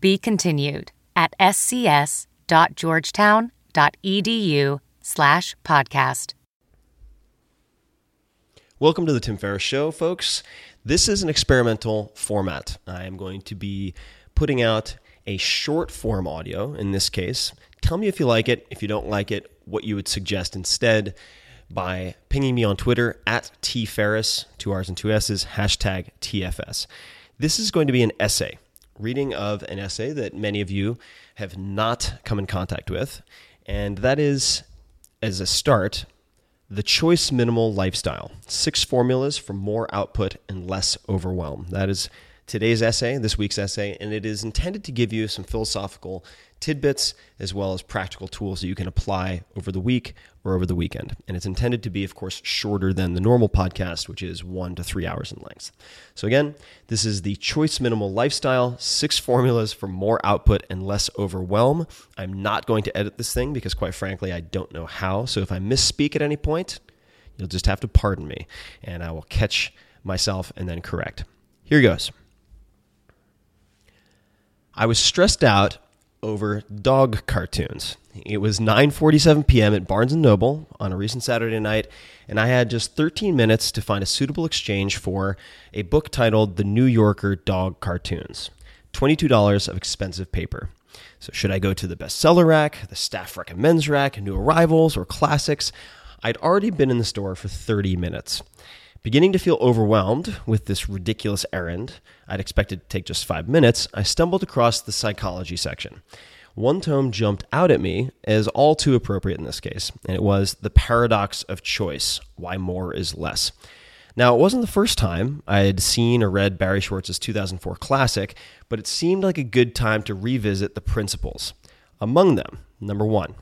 Be continued at scs.georgetown.edu/podcast. Welcome to the Tim Ferriss Show, folks. This is an experimental format. I am going to be putting out a short form audio in this case. Tell me if you like it, if you don't like it, what you would suggest instead by pinging me on Twitter at tferriss, 2 R's and 2 S's, hashtag TFS. This is going to be an essay. Reading of an essay that many of you have not come in contact with, and that is, as a start, The Choice Minimal Lifestyle, 6 Formulas for More Output and Less Overwhelm. That is today's essay, this week's essay, and it is intended to give you some philosophical tidbits as well as practical tools that you can apply over the week or over the weekend. And it's intended to be, of course, shorter than the normal podcast, which is 1 to 3 hours in length. So again, this is The Choice Minimal Lifestyle, 6 Formulas for More Output and Less Overwhelm. I'm not going to edit this thing because, quite frankly, I don't know how. So if I misspeak at any point, you'll just have to pardon me, and I will catch myself and then correct. Here goes. I was stressed out over dog cartoons. It was 9:47 p.m. at Barnes & Noble on a recent Saturday night, and I had just 13 minutes to find a suitable exchange for a book titled The New Yorker Dog Cartoons, $22 of expensive paper. So should I go to the bestseller rack, the staff recommends rack, new arrivals, or classics? I'd already been in the store for 30 minutes. Beginning to feel overwhelmed with this ridiculous errand, I'd expected to take just 5 minutes, I stumbled across the psychology section. One tome jumped out at me as all too appropriate in this case, and it was The Paradox of Choice, Why More is Less. Now, it wasn't the first time I had seen or read Barry Schwartz's 2004 classic, but it seemed like a good time to revisit the principles. Among them, number 1,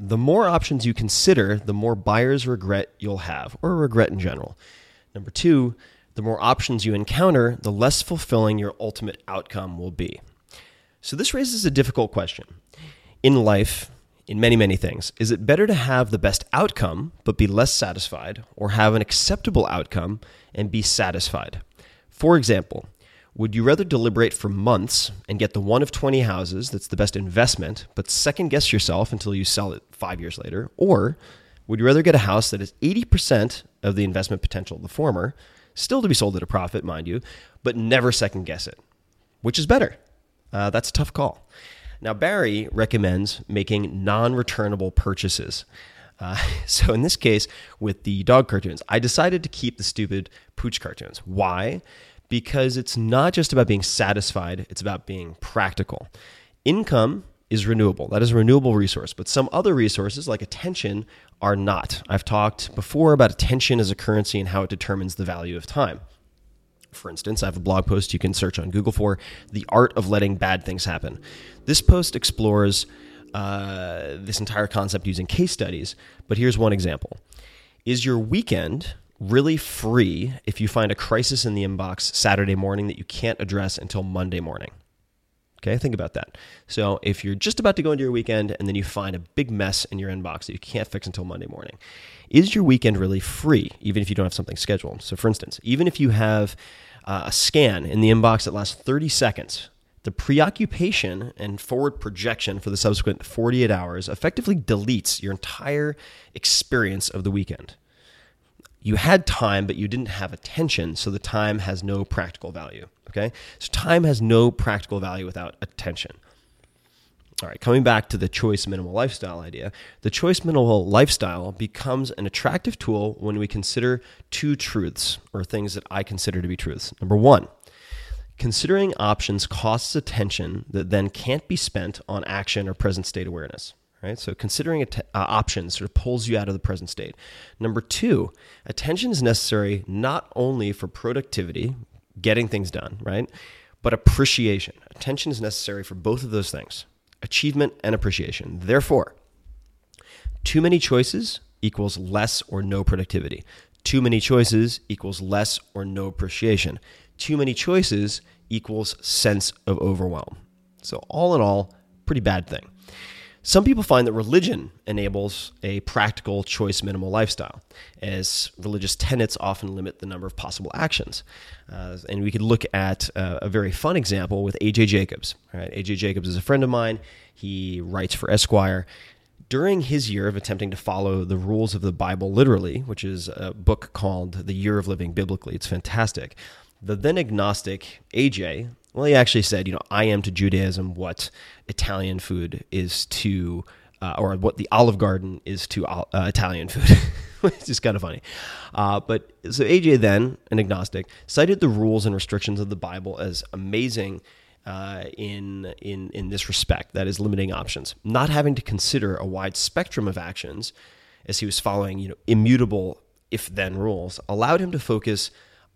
the more options you consider, the more buyer's regret you'll have, or regret in general. Number 2, the more options you encounter, the less fulfilling your ultimate outcome will be. So this raises a difficult question. In life, in many, many things, is it better to have the best outcome but be less satisfied, or have an acceptable outcome and be satisfied? For example, would you rather deliberate for months and get the one of 20 houses that's the best investment, but second-guess yourself until you sell it 5 years later? Or would you rather get a house that is 80% of the investment potential of the former, still to be sold at a profit, mind you, but never second-guess it? Which is better? That's a tough call. Now, Barry recommends making non-returnable purchases. So in this case, with the dog cartoons, I decided to keep the stupid pooch cartoons. Why? Because it's not just about being satisfied, it's about being practical. Income is renewable. That is a renewable resource, but some other resources like attention are not. I've talked before about attention as a currency and how it determines the value of time. For instance, I have a blog post you can search on Google for The Art of Letting Bad Things Happen. This post explores this entire concept using case studies, but here's one example. Is your weekend really free if you find a crisis in the inbox Saturday morning that you can't address until Monday morning? Okay, think about that. So if you're just about to go into your weekend and then you find a big mess in your inbox that you can't fix until Monday morning, is your weekend really free, even if you don't have something scheduled? So for instance, even if you have a scan in the inbox that lasts 30 seconds, the preoccupation and forward projection for the subsequent 48 hours effectively deletes your entire experience of the weekend. You had time, but you didn't have attention, so the time has no practical value, okay? So time has no practical value without attention. All right, coming back to the choice minimal lifestyle idea, the choice minimal lifestyle becomes an attractive tool when we consider two truths, or things that I consider to be truths. Number one, considering options costs attention that then can't be spent on action or present state awareness. Right? So considering options sort of pulls you out of the present state. Number two, attention is necessary not only for productivity, getting things done, right? But appreciation. Attention is necessary for both of those things, achievement and appreciation. Therefore, too many choices equals less or no productivity. Too many choices equals less or no appreciation. Too many choices equals sense of overwhelm. So all in all, pretty bad thing. Some people find that religion enables a practical choice minimal lifestyle, as religious tenets often limit the number of possible actions. And we could look at a very fun example with A.J. Jacobs. All right? A.J. Jacobs is a friend of mine. He writes for Esquire. During his year of attempting to follow the rules of the Bible literally, which is a book called The Year of Living Biblically, it's fantastic, the then agnostic A.J., well, he actually said, I am to Judaism what Italian food is to, or what the Olive Garden is to Italian food. It's just kind of funny. But so AJ then, an agnostic, cited the rules and restrictions of the Bible as amazing in this respect, that is limiting options, not having to consider a wide spectrum of actions as he was following, immutable if-then rules, allowed him to focus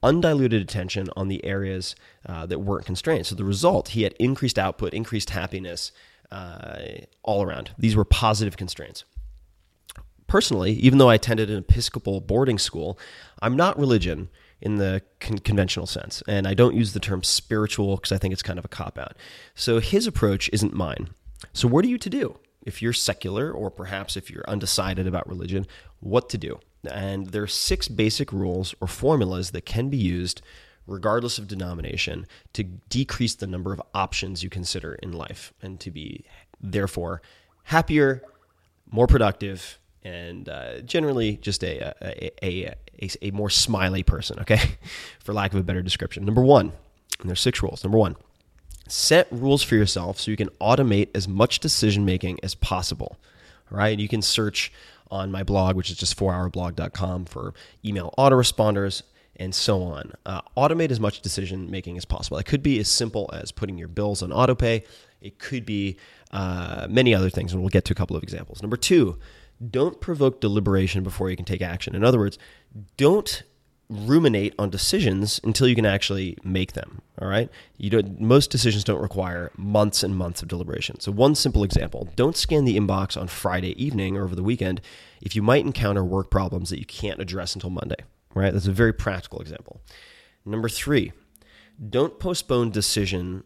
undiluted attention on the areas that weren't constrained. So the result, he had increased output, increased happiness all around. These were positive constraints. Personally, even though I attended an Episcopal boarding school, I'm not religion in the conventional sense, and I don't use the term spiritual because I think it's kind of a cop-out. So his approach isn't mine. So what are you to do if you're secular, or perhaps if you're undecided about religion, what to do? And there are six basic rules or formulas that can be used, regardless of denomination, to decrease the number of options you consider in life and to be, therefore, happier, more productive, and generally just a more smiley person, okay, for lack of a better description. Number one, and there's six rules. Number one, set rules for yourself so you can automate as much decision-making as possible, all right? You can search on my blog, which is just 4hourblog.com, for email autoresponders and so on. Automate as much decision-making as possible. It could be as simple as putting your bills on autopay. It could be many other things, and we'll get to a couple of examples. Number two, don't provoke deliberation before you can take action. In other words, don't ruminate on decisions until you can actually make them, all right? Most decisions don't require months and months of deliberation. So one simple example, don't scan the inbox on Friday evening or over the weekend if you might encounter work problems that you can't address until Monday, right? That's a very practical example. Number three, don't postpone decisions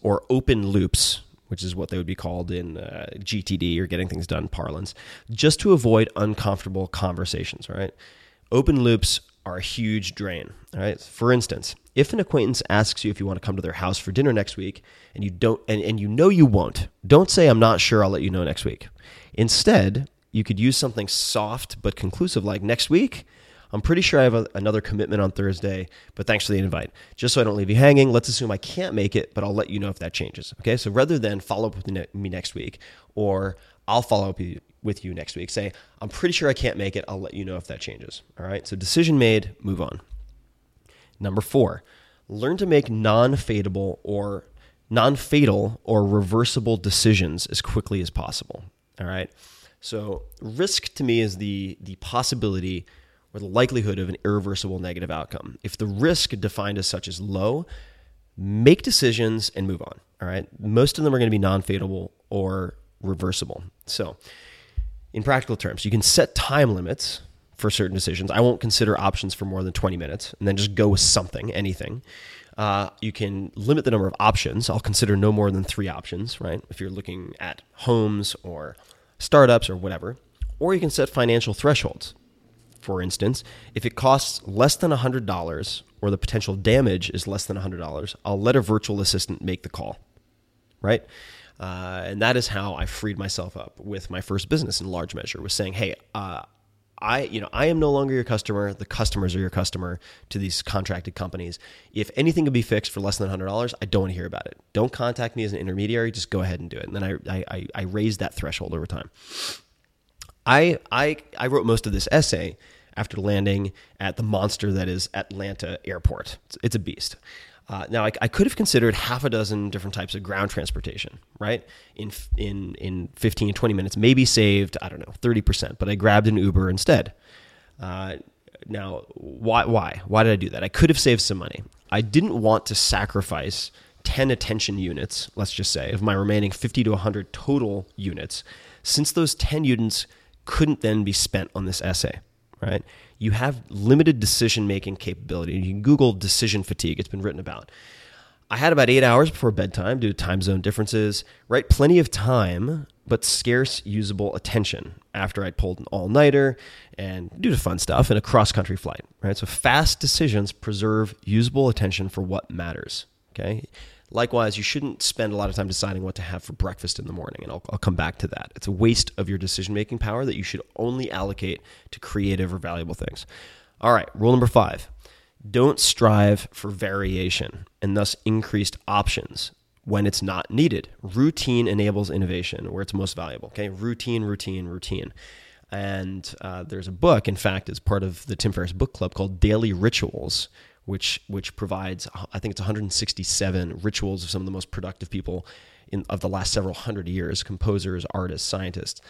or open loops, which is what they would be called in GTD or Getting Things Done parlance, just to avoid uncomfortable conversations, right? Open loops are a huge drain, all right? For instance, if an acquaintance asks you if you want to come to their house for dinner next week and you don't, and you know you won't, don't say, I'm not sure, I'll let you know next week. Instead, you could use something soft but conclusive like, next week, I'm pretty sure I have another commitment on Thursday, but thanks for the invite. Just so I don't leave you hanging, let's assume I can't make it, but I'll let you know if that changes. Okay, so rather than follow up with me next week, or I'll follow up with you next week, say, I'm pretty sure I can't make it, I'll let you know if that changes. All right, so decision made, move on. Number 4, learn to make non-fatal or reversible decisions as quickly as possible. All right. So risk to me is the possibility or the likelihood of an irreversible negative outcome. If the risk defined as such is low, make decisions and move on. All right. Most of them are going to be non-fatal or reversible. So in practical terms, you can set time limits for certain decisions. I won't consider options for more than 20 minutes and then just go with something, anything. You can limit the number of options. I'll consider no more than 3 options, right? If you're looking at homes or startups or whatever. Or you can set financial thresholds. For instance, if it costs less than $100 or the potential damage is less than $100, I'll let a virtual assistant make the call, right? And that is how I freed myself up with my first business in large measure, was saying, hey, I am no longer your customer. The customers are your customer to these contracted companies. If anything can be fixed for less than $100, I don't want to hear about it. Don't contact me as an intermediary. Just go ahead and do it. And then I raised that threshold over time. I wrote most of this essay after landing at the monster that is Atlanta Airport. It's a beast. Now, I could have considered 6 different types of ground transportation, right? In 15, 20 minutes, maybe saved, I don't know, 30%, but I grabbed an Uber instead. Now, why? Why did I do that? I could have saved some money. I didn't want to sacrifice 10 attention units, let's just say, of my remaining 50 to 100 total units, since those 10 units couldn't then be spent on this essay, right? You have limited decision-making capability. You can Google decision fatigue. It's been written about. I had about 8 hours before bedtime due to time zone differences, right? Plenty of time, but scarce usable attention after I pulled an all-nighter and due to fun stuff and a cross-country flight, right? So fast decisions preserve usable attention for what matters, okay? Likewise, you shouldn't spend a lot of time deciding what to have for breakfast in the morning, and I'll come back to that. It's a waste of your decision-making power that you should only allocate to creative or valuable things. All right, rule number 5, don't strive for variation and thus increased options when it's not needed. Routine enables innovation where it's most valuable, okay? Routine. And there's a book, in fact, as part of the Tim Ferriss Book Club called Daily Rituals, which provides, I think it's 167 rituals of some of the most productive people of the last several hundred years, composers, artists, scientists.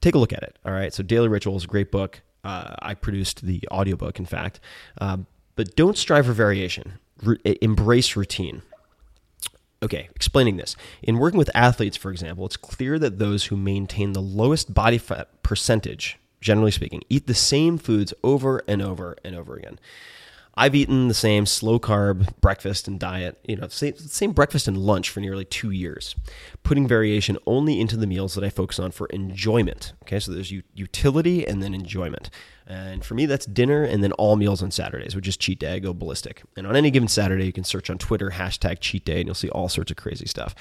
Take a look at it, all right? So Daily Rituals, great book. I produced the audiobook, in fact. But don't strive for variation. Embrace routine. Okay, explaining this. In working with athletes, for example, it's clear that those who maintain the lowest body fat percentage, generally speaking, eat the same foods over and over and over again. I've eaten the same slow-carb breakfast and diet, same breakfast and lunch for nearly 2 years, putting variation only into the meals that I focus on for enjoyment. Okay, so there's utility and then enjoyment. And for me, that's dinner and then all meals on Saturdays, which is cheat day. I go ballistic. And on any given Saturday, you can search on Twitter, #cheat day, and you'll see all sorts of crazy stuff.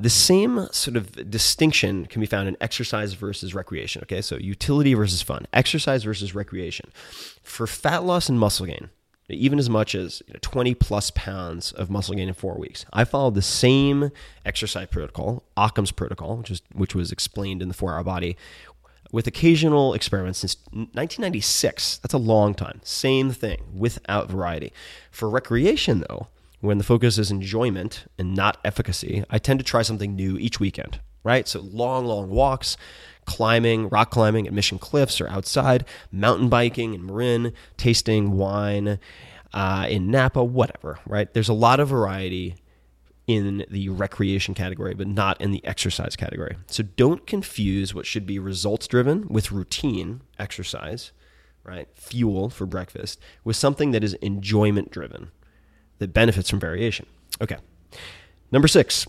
The same sort of distinction can be found in exercise versus recreation, okay? So utility versus fun, exercise versus recreation. For fat loss and muscle gain, even as much as 20-plus pounds of muscle gain in 4 weeks, I followed the same exercise protocol, Occam's protocol, which was explained in the 4-Hour Body, with occasional experiments since 1996. That's a long time. Same thing, without variety. For recreation, though, when the focus is enjoyment and not efficacy, I tend to try something new each weekend, right? So long walks, climbing, rock climbing at Mission Cliffs or outside, mountain biking in Marin, tasting wine in Napa, whatever, right? There's a lot of variety in the recreation category, but not in the exercise category. So don't confuse what should be results-driven with routine exercise, right? Fuel for breakfast with something that is enjoyment-driven, that benefits from variation. Okay. Number 6,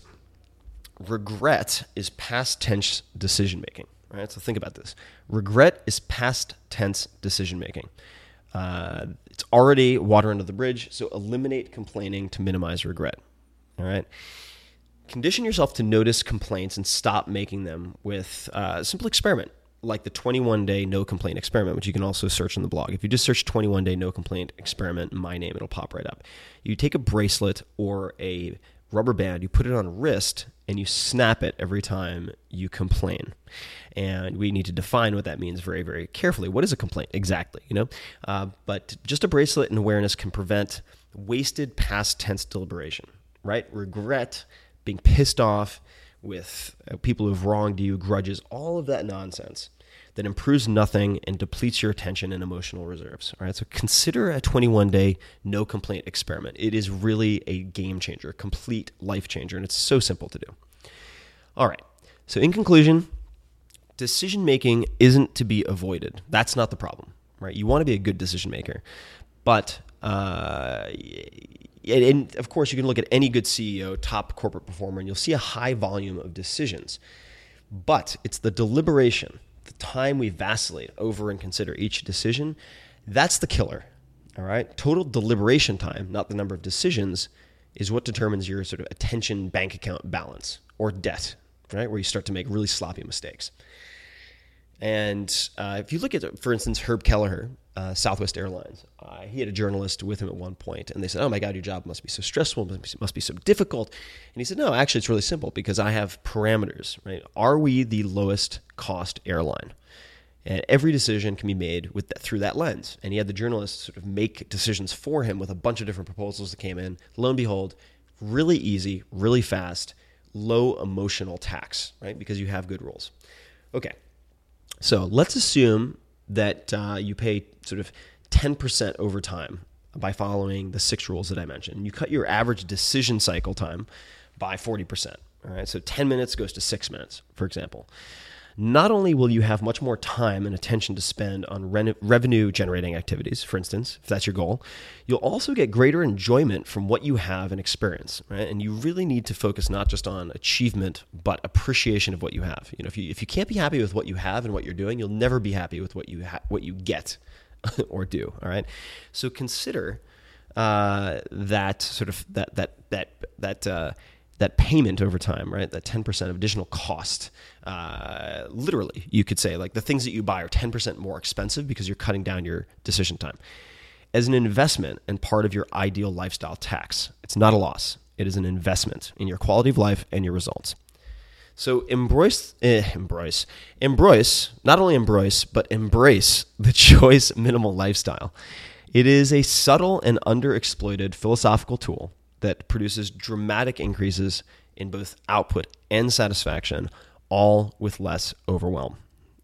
regret is past tense decision-making. All right, so think about this. Regret is past tense decision-making. It's already water under the bridge, so eliminate complaining to minimize regret. All right. Condition yourself to notice complaints and stop making them with a simple experiment. like the 21-day no-complaint experiment, which you can also search on the blog. If you just search 21-day no-complaint experiment, my name, it'll pop right up. You take a bracelet or a rubber band, you put it on a wrist, and you snap it every time you complain. And we need to define what that means very, very carefully. What is a complaint exactly, you know? But just a bracelet and awareness can prevent wasted past tense deliberation, right? Regret, being pissed off with people who've wronged you, grudges, all of that nonsense that improves nothing and depletes your attention and emotional reserves. All right, so consider a 21-day no-complaint experiment. It is really a game changer, a complete life changer, and it's so simple to do. All right, so in conclusion, decision-making isn't to be avoided. That's not the problem, right? You want to be a good decision-maker, but... and of course, you can look at any good CEO, top corporate performer, and you'll see a high volume of decisions. But it's the deliberation, the time we vacillate over and consider each decision, that's the killer, all right? Total deliberation time, not the number of decisions, is what determines your sort of attention bank account balance or debt, right, where you start to make really sloppy mistakes. And if you look at, for instance, Herb Kelleher, Southwest Airlines, he had a journalist with him at one point, and they said, oh my God, your job must be so stressful, must be so difficult. And he said, no, actually, it's really simple because I have parameters, right? Are we the lowest cost airline? And every decision can be made with that, through that lens. And he had the journalist sort of make decisions for him with a bunch of different proposals that came in. Lo and behold, really easy, really fast, low emotional tax, right? Because you have good rules. Okay. So let's assume that you pay sort of 10% over time by following the 6 rules that I mentioned. You cut your average decision cycle time by 40%. All right, so 10 minutes goes to 6 minutes, for example. Not only will you have much more time and attention to spend on revenue-generating activities, for instance, if that's your goal, you'll also get greater enjoyment from what you have and experience, right? And you really need to focus not just on achievement, but appreciation of what you have. You know, if you can't be happy with what you have and what you're doing, you'll never be happy with what you get or do. All right, so consider that sort of that payment over time, right? That 10% of additional cost. Literally, you could say like the things that you buy are 10% more expensive because you're cutting down your decision time. As an investment and part of your ideal lifestyle tax, it's not a loss. It is an investment in your quality of life and your results. So embrace the choice minimal lifestyle. It is a subtle and underexploited philosophical tool that produces dramatic increases in both output and satisfaction, all with less overwhelm,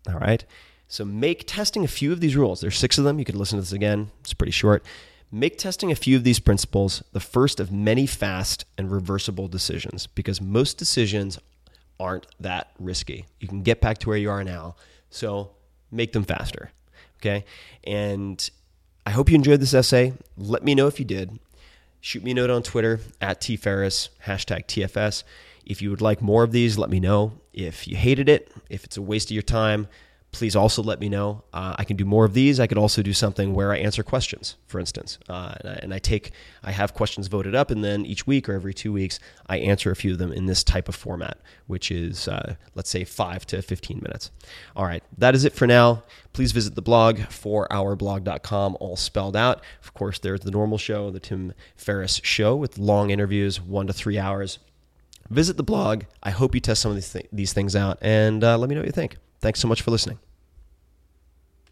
all right? So make testing a few of these rules. There's 6 of them. You could listen to this again. It's pretty short. Make testing a few of these principles the first of many fast and reversible decisions, because most decisions aren't that risky. You can get back to where you are now, so make them faster, okay? And I hope you enjoyed this essay. Let me know if you did. Shoot me a note on Twitter, @tferriss, #TFS. If you would like more of these, let me know. If you hated it, if it's a waste of your time, please also let me know. I can do more of these. I could also do something where I answer questions, for instance. I have questions voted up, and then each week or every 2 weeks, I answer a few of them in this type of format, which is, let's say, 5 to 15 minutes. All right, that is it for now. Please visit the blog, 4hourblog.com, all spelled out. Of course, there's the normal show, the Tim Ferriss Show, with long interviews, 1 to 3 hours. Visit the blog. I hope you test some of these things out, and let me know what you think. Thanks so much for listening.